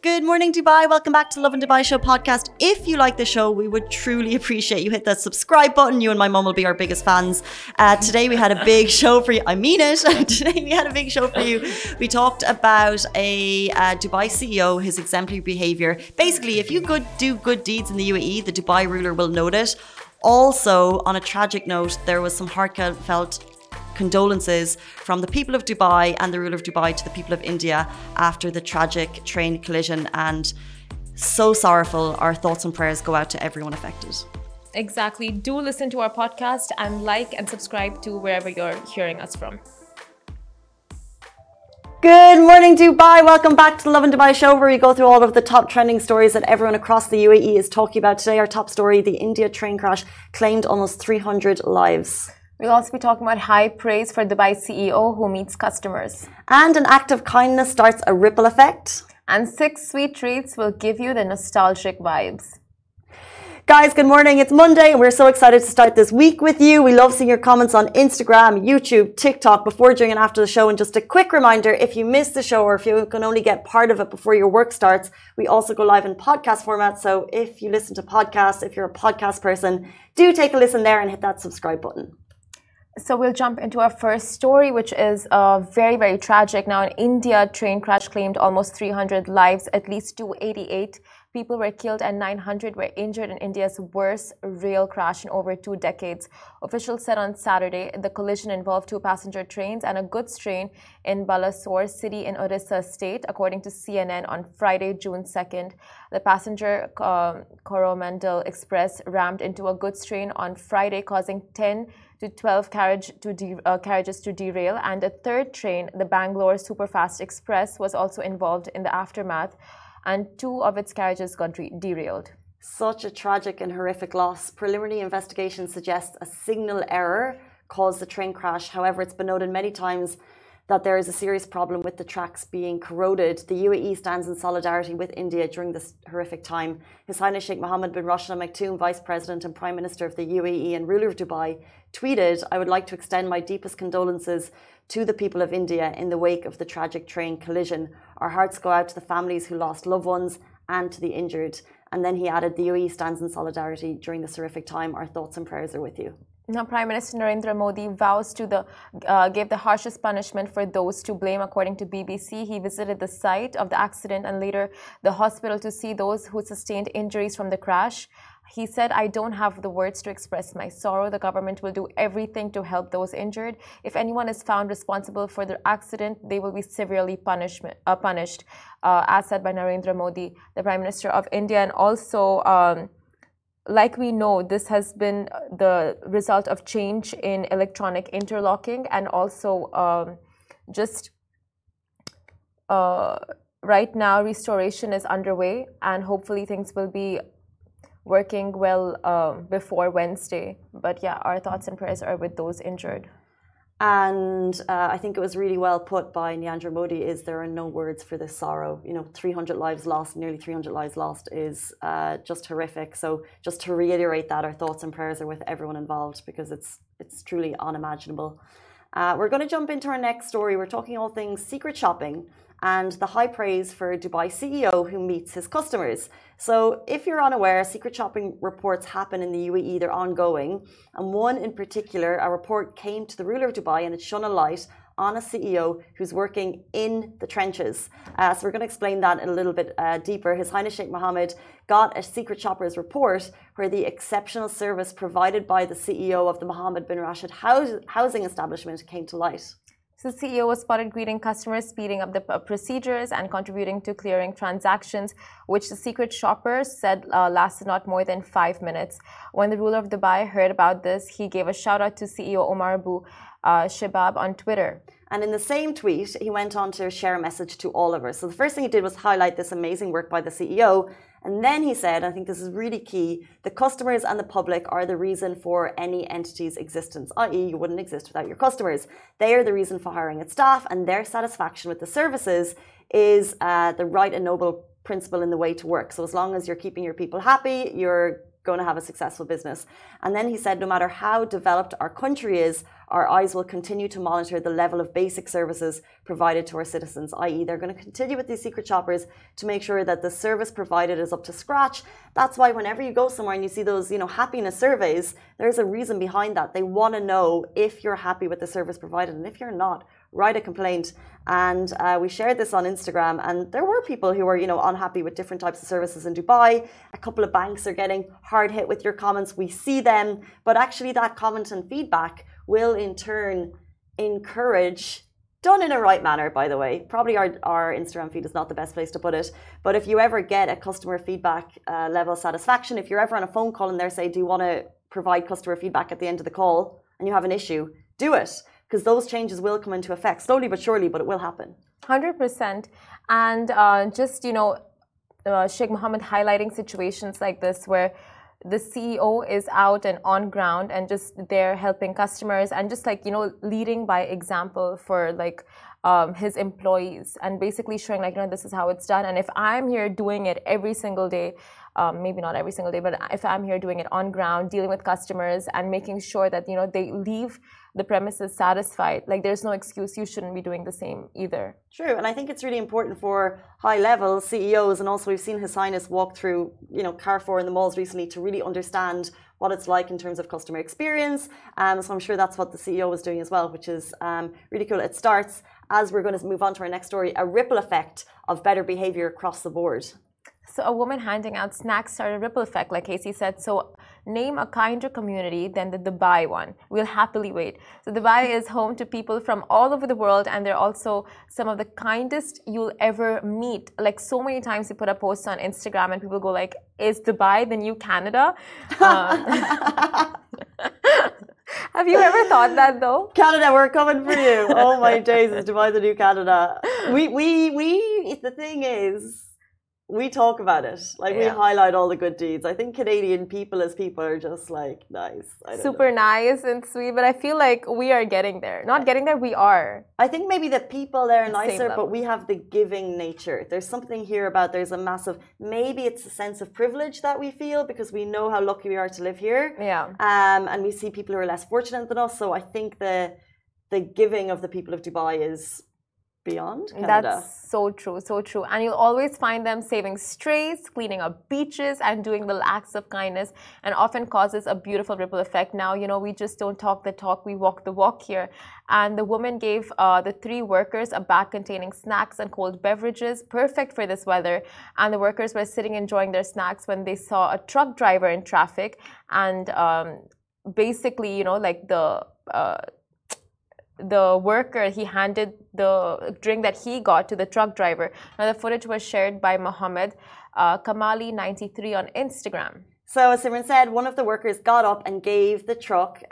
Good morning, Dubai. Welcome back to the Love and Dubai Show podcast. If you like the show, we would truly appreciate you hit that subscribe button. You and my mum will be our biggest fans. Today we had a big show for you. I mean it. Today we had a big show for you. We talked about a Dubai CEO, his exemplary behavior. Basically, if you could do good deeds in the UAE, the Dubai ruler will note it. Also, on a tragic note, there was some heartfelt condolences from the people of Dubai and the ruler of Dubai to the people of India after the tragic train collision, and so sorrowful. Our thoughts and prayers go out to everyone affected. Exactly. Do listen to our podcast and like and subscribe to wherever you're hearing us from. Good morning, Dubai. Welcome back to the Love and Dubai Show, where we go through all of the top trending stories that everyone across the UAE is talking about. Today, our top story, the India train crash claimed almost 300 lives. We'll also be talking about high praise for Dubai CEO who meets customers. And an act of kindness starts a ripple effect. And 6 sweet treats will give you the nostalgic vibes. Guys, good morning. It's Monday and we're so excited to start this week with you. We love seeing your comments on Instagram, YouTube, TikTok, before, during and after the show. And just a quick reminder, if you missed the show or if you can only get part of it before your work starts, we also go live in podcast format. So if you listen to podcasts, if you're a podcast person, do take a listen there and hit that subscribe button. So we'll jump into our first story, which is very, very tragic. Now, in India, train crash claimed almost 300 lives. At least 288 people were killed and 900 were injured in India's worst rail crash in over 2 decades. Officials said on Saturday the collision involved 2 passenger trains and a goods train in Balasore city in Odisha state, according to CNN on Friday, June 2nd. The passenger Coromandel Express rammed into a goods train on Friday, causing 10 to 12 carriages to derail, and a third train, the Bangalore Superfast Express, was also involved in the aftermath, and 2 of its carriages got derailed. Such a tragic and horrific loss. Preliminary investigation suggests a signal error caused the train crash. However, it's been noted many times that there is a serious problem with the tracks being corroded. The UAE stands in solidarity with India during this horrific time. His Highness Sheikh Mohammed bin Rashid Maktoum, Vice President and Prime Minister of the UAE and ruler of Dubai, tweeted, "I would like to extend my deepest condolences to the people of India in the wake of the tragic train collision. Our hearts go out to the families who lost loved ones and to the injured." And then he added, "The UAE stands in solidarity during this horrific time. Our thoughts and prayers are with you." Now, Prime Minister Narendra Modi vows to give the harshest punishment for those to blame, according to BBC. He visited the site of the accident and later the hospital to see those who sustained injuries from the crash. He said, "I don't have the words to express my sorrow. The government will do everything to help those injured. If anyone is found responsible for the accident, they will be severely punished, as said by Narendra Modi, the Prime Minister of India. And also, like we know, this has been the result of change in electronic interlocking and also right now restoration is underway, and hopefully things will be working well before Wednesday. But yeah, our thoughts and prayers are with those injured. And I think it was really well put by Narendra Modi, is there are no words for this sorrow. You know, 300 lives lost, nearly 300 lives lost is just horrific. So just to reiterate that, our thoughts and prayers are with everyone involved, because it's truly unimaginable. We're going to jump into our next story. We're talking all things secret shopping and the high praise for Dubai CEO who meets his customers. So if you're unaware, secret shopping reports happen in the UAE. They're ongoing. And one in particular, a report came to the ruler of Dubai and it shone a light on a CEO who's working in the trenches. So we're going to explain that in a little bit deeper. His Highness Sheikh Mohammed got a secret shoppers report where the exceptional service provided by the CEO of the Mohammed bin Rashid housing establishment came to light. So the CEO was spotted greeting customers, speeding up the procedures and contributing to clearing transactions, which the secret shopper said lasted not more than 5 minutes. When the ruler of Dubai heard about this, he gave a shout out to CEO Omar Abu Shabab on Twitter. And in the same tweet, he went on to share a message to all of us. So the first thing he did was highlight this amazing work by the CEO. And then he said, I think this is really key, the customers and the public are the reason for any entity's existence, i.e. you wouldn't exist without your customers. They are the reason for hiring its staff, and their satisfaction with the services is the right and noble principle in the way to work. So as long as you're keeping your people happy, you're going to have a successful business. And then he said, no matter how developed our country is, our eyes will continue to monitor the level of basic services provided to our citizens, i.e. they're going to continue with these secret shoppers to make sure that the service provided is up to scratch. That's why whenever you go somewhere and you see those, happiness surveys, there's a reason behind that. They want to know if you're happy with the service provided, and if you're not, write a complaint. And we shared this on Instagram, and there were people who were, unhappy with different types of services in Dubai. A couple of banks are getting hard hit with your comments. We see them, but actually that comment and feedback will in turn encourage, done in a right manner, by the way. Probably our Instagram feed is not the best place to put it, but if you ever get a customer feedback level satisfaction, if you're ever on a phone call and they're saying, do you want to provide customer feedback at the end of the call, and you have an issue, do it. Because those changes will come into effect slowly but surely, but it will happen. 100%. And Sheikh Mohammed highlighting situations like this where the CEO is out and on ground and just there helping customers and just leading by example for his employees, and basically showing this is how it's done. And if I'm here doing it every single day, maybe not every single day, but if I'm here doing it on ground, dealing with customers and making sure that they leave the premises satisfied, there's no excuse you shouldn't be doing the same either. True. And I think it's really important for high level CEOs, and also we've seen His Highness walk through Carrefour in the malls recently to really understand what it's like in terms of customer experience. So I'm sure that's what the CEO was doing as well, which is really cool. It starts, as we're going to move on to our next story, a ripple effect of better behavior across the board. So a woman handing out snacks started a ripple effect, like Casey said. So name a kinder community than the Dubai one. We'll happily wait. So Dubai is home to people from all over the world, and they're also some of the kindest you'll ever meet. So many times you put a post on Instagram and people go is Dubai the new Canada? Have you ever thought that though? Canada, we're coming for you. Oh my days, is Dubai the new Canada? The thing is, we talk about it, we highlight all the good deeds. I think Canadian people as people are just nice. Nice and sweet, but I feel we are getting there. Not getting there, we are. I think maybe the people there are nicer, but we have the giving nature. There's something here about there's a massive, maybe it's a sense of privilege that we feel because we know how lucky we are to live here. Yeah. And we see people who are less fortunate than us. So I think the giving of the people of Dubai is beyond Canada. That's so true, so true. And you'll always find them saving strays, cleaning up beaches, and doing little acts of kindness, and often causes a beautiful ripple effect. Now, we just don't talk the talk, we walk the walk here. And the woman gave the three workers a bag containing snacks and cold beverages, perfect for this weather. And the workers were sitting enjoying their snacks when they saw a truck driver in traffic. And basically, the worker, he handed the drink that he got to the truck driver. Now, the footage was shared by Mohammed Kamali93 on Instagram. So, as Simran said, one of the workers got up and gave the truck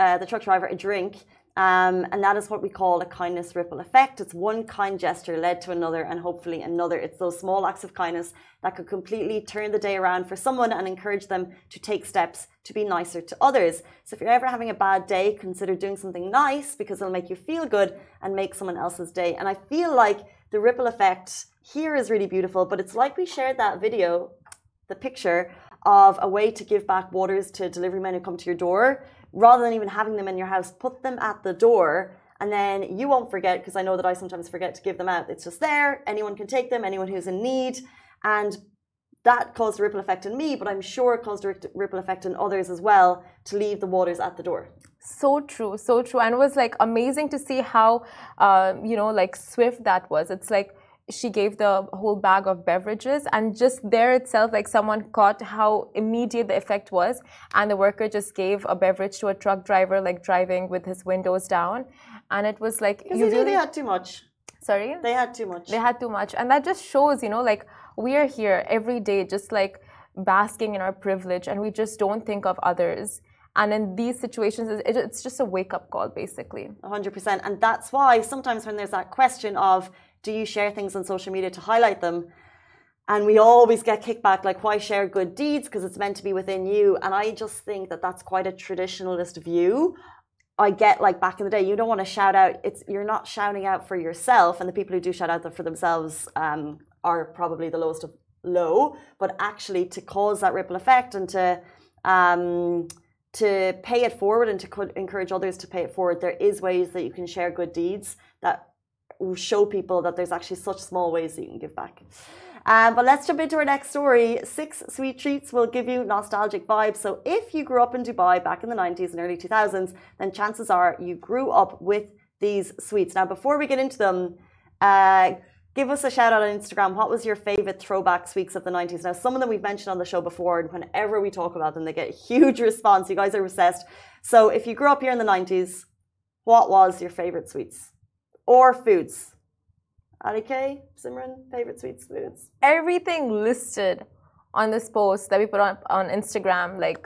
driver a drink. And that is what we call a kindness ripple effect. It's one kind gesture led to another, and hopefully another. It's those small acts of kindness that could completely turn the day around for someone and encourage them to take steps to be nicer to others. So if you're ever having a bad day, consider doing something nice, because it'll make you feel good and make someone else's day. And I feel like the ripple effect here is really beautiful, but it's like we shared that video, the picture of a way to give back waters to delivery men who come to your door. Rather than even having them in your house, put them at the door, and then you won't forget, because I know that I sometimes forget to give them out. It's just there. Anyone can take them, anyone who's in need. And that caused a ripple effect in me, but I'm sure it caused a ripple effect in others as well, to leave the waters at the door. So true, so true. And it was amazing to see how, swift that was. It's she gave the whole bag of beverages, and just there itself, someone caught how immediate the effect was, and the worker just gave a beverage to a truck driver, driving with his windows down, and it was they had too much. Sorry? They had too much. They had too much, and that just shows, we are here every day, just basking in our privilege, and we just don't think of others. And in these situations, it's just a wake-up call, basically. 100%, and that's why sometimes when there's that question of, do you share things on social media to highlight them? And we always get kickback, why share good deeds? Because it's meant to be within you. And I just think that that's quite a traditionalist view. I get, back in the day, you don't want to shout out. You're not shouting out for yourself. And the people who do shout out for themselves are probably the lowest of low. But actually, to cause that ripple effect and to to pay it forward and to encourage others to pay it forward. There is ways that you can share good deeds that show people that there's actually such small ways that you can give back. But let's jump into our next story. 6 sweet treats will give you nostalgic vibes. So if you grew up in Dubai back in the 90s and early 2000s, then chances are you grew up with these sweets. Now, before we get into them, give us a shout out on Instagram. What was your favorite throwback sweets of the 90s? Now, some of them we've mentioned on the show before, and whenever we talk about them, they get a huge response. You guys are obsessed. So if you grew up here in the 90s, what was your favorite sweets or foods? Alike, Simran, favorite sweets, foods? Everything listed on this post that we put on Instagram, like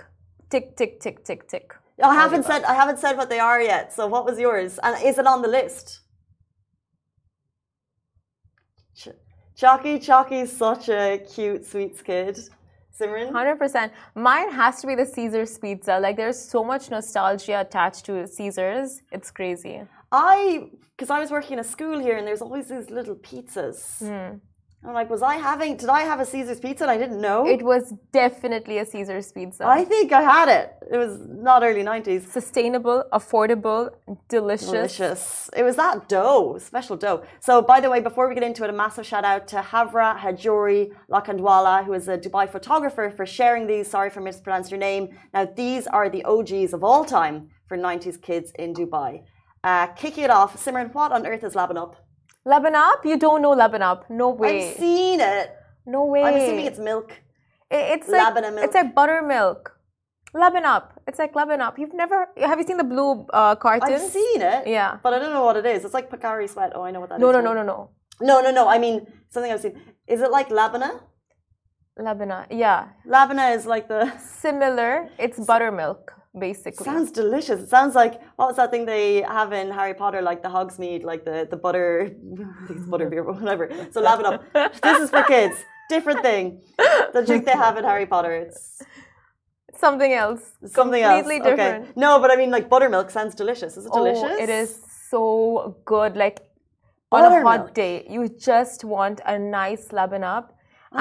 tick, tick, tick, tick, tick. I haven't said what they are yet. So what was yours? And is it on the list? Chucky is such a cute sweets kid. Simran? 100%. Mine has to be the Caesar's pizza. Like, there's so much nostalgia attached to Caesar's. It's crazy. Because I was working in a school here, and there's always these little pizzas. I'm like, did I have a Caesar's pizza and I didn't know? It was definitely a Caesar's pizza. I think I had it. It was not early 90s. Sustainable, affordable, delicious. It was that dough, special dough. So, by the way, before we get into it, a massive shout out to Havra Hajuri-Lakandwala, who is a Dubai photographer, for sharing these. Sorry for mispronouncing your name. Now, these are the OGs of all time for 90s kids in Dubai. Kicking it off, Simran, what on earth is Labanup? Labanup? You don't know Labanup? No way. I've seen it. No way. I'm assuming it's milk. It's like milk. It's like buttermilk. Labanup. It's like Labanup. Have you seen the blue carton? I've seen it. Yeah. But I don't know what it is. It's like Pocari Sweat. Oh, I know what that is. No. I mean, something I've seen. Is it like Labana? Labana. Yeah. Labana is like the similar. It's buttermilk. Basically, sounds delicious. It sounds like, what was that thing they have in Harry Potter, like the Hogsmeade, like the butter, butterbeer, whatever. So Labanup. This is for kids. Different thing. The drink they have in Harry Potter. It's something else. Completely different. Okay. No, but I mean, like, buttermilk sounds delicious. Is it delicious? It is so good. Like, on a hot day, you just want a nice Labanup.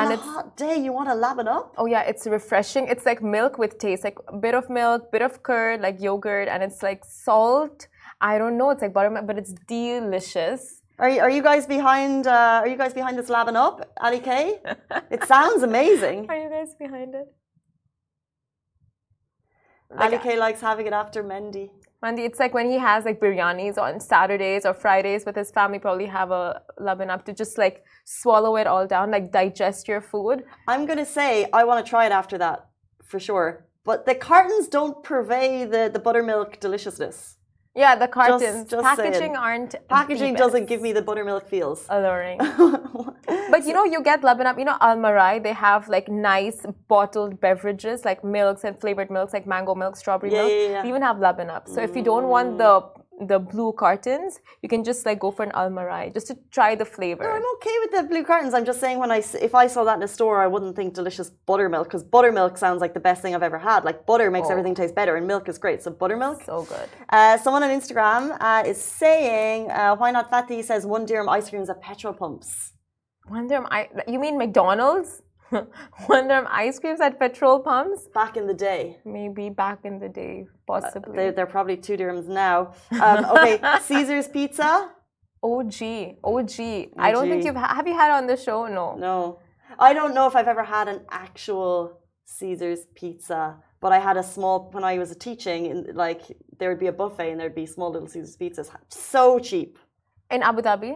On a hot day, you want to Labanup? Oh yeah, it's refreshing. It's like milk with taste, like a bit of milk, bit of curd, like yogurt, and it's like salt. I don't know. It's like buttermilk, but it's delicious. Are you guys behind? Are you guys behind this Labanup, Ali K? It sounds amazing. Are you guys behind it? Like, Ali K likes having it after Mendy. It's like when he has like biryanis on Saturdays or Fridays with his family, probably have a Labanup to just like swallow it all down, like digest your food. I'm going to say I want to try it after that for sure. But the cartons don't purvey the buttermilk deliciousness. Yeah, the cartons. Just packaging saying. Packaging doesn't give me the buttermilk feels. Alluring. But you get Labanup. Al Marai, they have like nice bottled beverages, like milks and flavored milks, like mango milk, strawberry milk. Yeah. They even have Labanup. So if you don't want the blue cartons, you can just like go for an Al Marai just to try the flavor. No, I'm okay with the blue cartons. I'm just saying, if I saw that in a store, I wouldn't think delicious buttermilk, because buttermilk sounds like the best thing I've ever had. Like, butter makes everything taste better, and milk is great. So buttermilk, so good. Someone on Instagram is saying, why not Fatty says 1 dirham ice creams at petrol pumps. 1 dirham? You mean McDonald's? 1 dirham ice creams at petrol pumps? Back in the day. Maybe back in the day, possibly. They're probably 2 dirhams now. Okay, Caesar's pizza? OG. I don't think have you had it on the show? No. No. I don't know if I've ever had an actual Caesar's pizza, but I had when I was teaching, like, there would be a buffet and there'd be small little Caesar's pizzas. So cheap. In Abu Dhabi?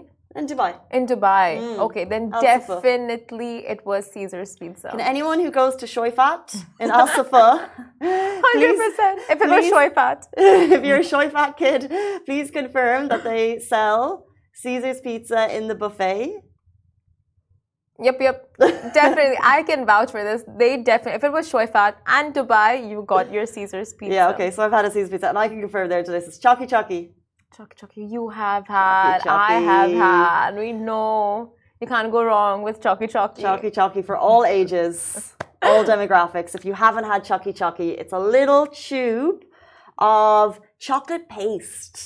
In Dubai. Okay, then definitely it was Caesar's pizza. Can anyone who goes to Shoifat in Al Safa, 100%. If it was Shoifat, if you're a Shoifat kid, please confirm that they sell Caesar's pizza in the buffet. Yep. Definitely, I can vouch for this. They definitely. If it was Shoifat and Dubai, you got your Caesar's pizza. Yeah. Okay. So I've had a Caesar's pizza, and I can confirm there to this. It's Chucky Chucky. You have had. Chucky Chucky. I have had. We know. You can't go wrong with Chucky Chucky. Chucky Chucky for all ages, all demographics. If you haven't had Chucky Chucky, it's a little tube of chocolate paste.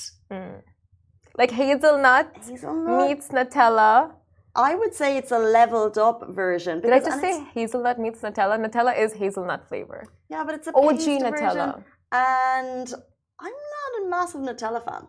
Like hazelnut meets Nutella. I would say it's a leveled up version. Did I just say hazelnut meets Nutella? Nutella is hazelnut flavor. Yeah, but it's a OG Nutella version. And I'm not a massive Nutella fan.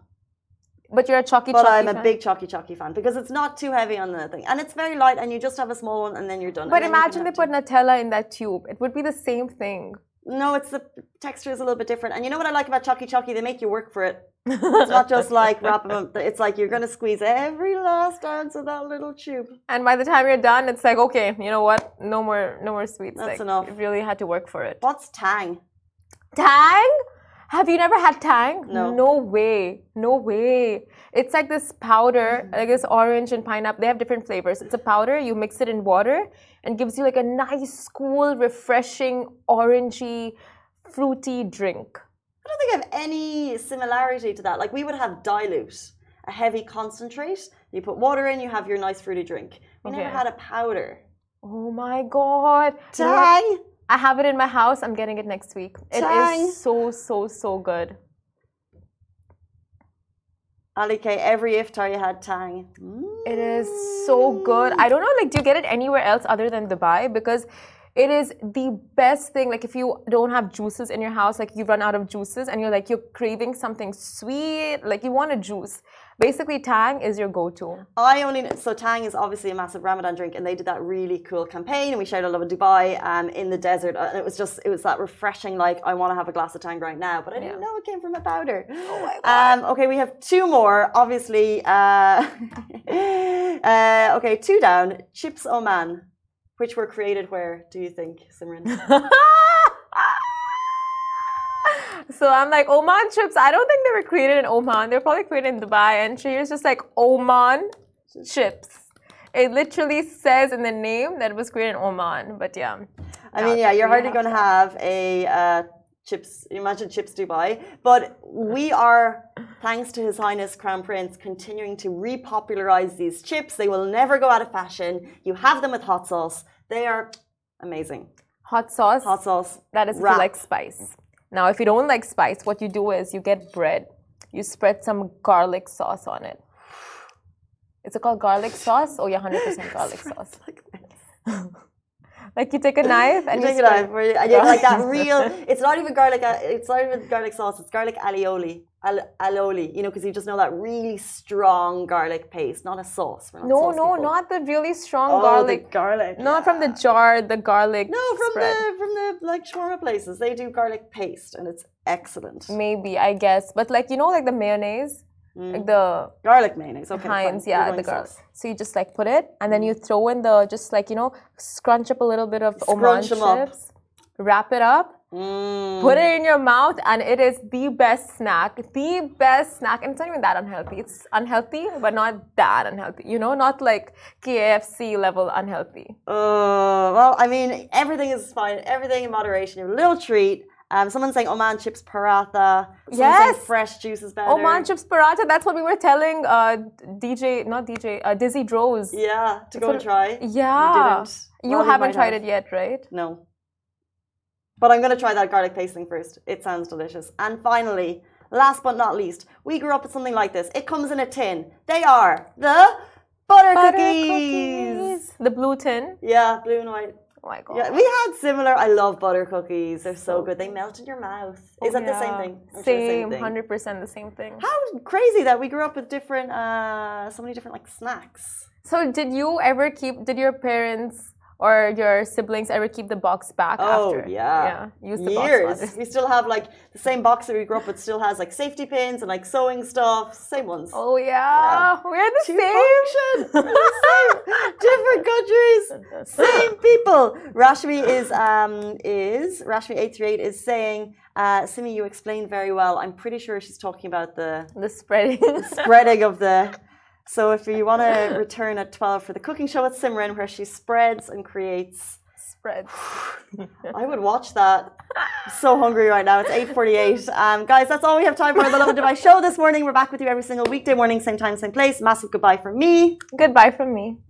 But you're a Chucky Chucky fan? But I'm a big Chucky Chucky fan because it's not too heavy on the thing. And it's very light and you just have a small one and then you're done. But imagine they put Nutella in that tube. It would be the same thing. No, it's the texture is a little bit different. And you know what I like about Chucky Chucky? They make you work for it. It's not just like wrap them up. It's like you're going to squeeze every last ounce of that little tube. And by the time you're done, it's like, okay, you know what? No more sweets. That's like, enough. You really had to work for it. What's Tang? Tang? Have you never had Tang? No. No way. No way. It's like this powder, like this orange and pineapple. They have different flavors. It's a powder. You mix it in water and gives you like a nice, cool, refreshing, orangey, fruity drink. I don't think I have any similarity to that. Like we would have dilute, a heavy concentrate. You put water in, you have your nice fruity drink. We never had a powder. Oh my God. Tang. I have it in my house. I'm getting it next week. It is so good. Ali K, every iftar you had Tang. It is so good. I don't know, like, do you get it anywhere else other than Dubai? Because it is the best thing. Like, if you don't have juices in your house, like, you run out of juices and you're like, you're craving something sweet. Like, you want a juice. Basically, Tang is your go-to. So Tang is obviously a massive Ramadan drink, and they did that really cool campaign, and we showed all over Dubai in the desert, and it was that refreshing, like, I want to have a glass of Tang right now, but I didn't know it came from a powder. Oh my God. Okay, we have two more, obviously. Okay, two down. Chips Oman, which were created where, do you think, Simran? So I'm like, Oman chips, I don't think they were created in Oman. They're probably created in Dubai. And Shahir's just like, Oman chips. It literally says in the name that it was created in Oman. But yeah. I mean, yeah, you're hardly going to have a chips. Imagine Chips Dubai. But we are, thanks to His Highness Crown Prince, continuing to repopularize these chips. They will never go out of fashion. You have them with hot sauce. They are amazing. Hot sauce? Hot sauce. That is if you like spice. Now, if you don't like spice, what you do is you get bread, you spread some garlic sauce on it. Is it called garlic sauce? Oh, yeah, 100% garlic sauce. Like you take a knife and you take a knife, and you're like that real. It's not even garlic. It's not even garlic sauce. It's garlic alioli. Alioli, you know, because you just know that really strong garlic paste, not a sauce. Not the really strong garlic. The garlic. Not from the jar, the garlic. No, from the like shawarma places, they do garlic paste, and it's excellent. Maybe I guess, but like you know, like the mayonnaise. Like the garlic mayonnaise, okay. Heinz, yeah, the garlic. So you just like put it, and then you throw in the just like you know, scrunch up a little bit of Oman chips, wrap it up, put it in your mouth, and it is the best snack. And it's not even that unhealthy. It's unhealthy, but not that unhealthy. You know, not like KFC level unhealthy. Well, I mean, everything is fine. Everything in moderation. Your little treat. Someone's saying Oman chips paratha. Someone's saying fresh juice is better. Oman chips paratha. That's what we were telling Dizzy Droz. Yeah, and try. Yeah. You haven't tried it yet, right? No. But I'm going to try that garlic pasting first. It sounds delicious. And finally, last but not least, we grew up with something like this. It comes in a tin. They are the butter cookies. The blue tin. Yeah, blue and white. Oh my God. Yeah, we had similar. I love butter cookies. They're so good. They melt in your mouth. Is that the same thing? Same, 100% the same thing. How crazy that we grew up with different, so many different like snacks. So did your parents or your siblings ever keep the box back after? Oh yeah. Use the box. Years. We still have like the same box that we grew up with. Still has like safety pins and like sewing stuff. Same ones. Oh yeah. We're the same. We're the same. Different countries, same people. Rashmi is Rashmi 838 is saying, Simi, you explained very well. I'm pretty sure she's talking about the spreading, of the. So if you want to return at 12 for the cooking show at Simran, where she spreads and creates. Spreads. I would watch that. I'm so hungry right now. It's 8:48. Guys, that's all we have time for the Love and Dubai show this morning. We're back with you every single weekday morning, same time, same place. Massive goodbye from me. Goodbye from me.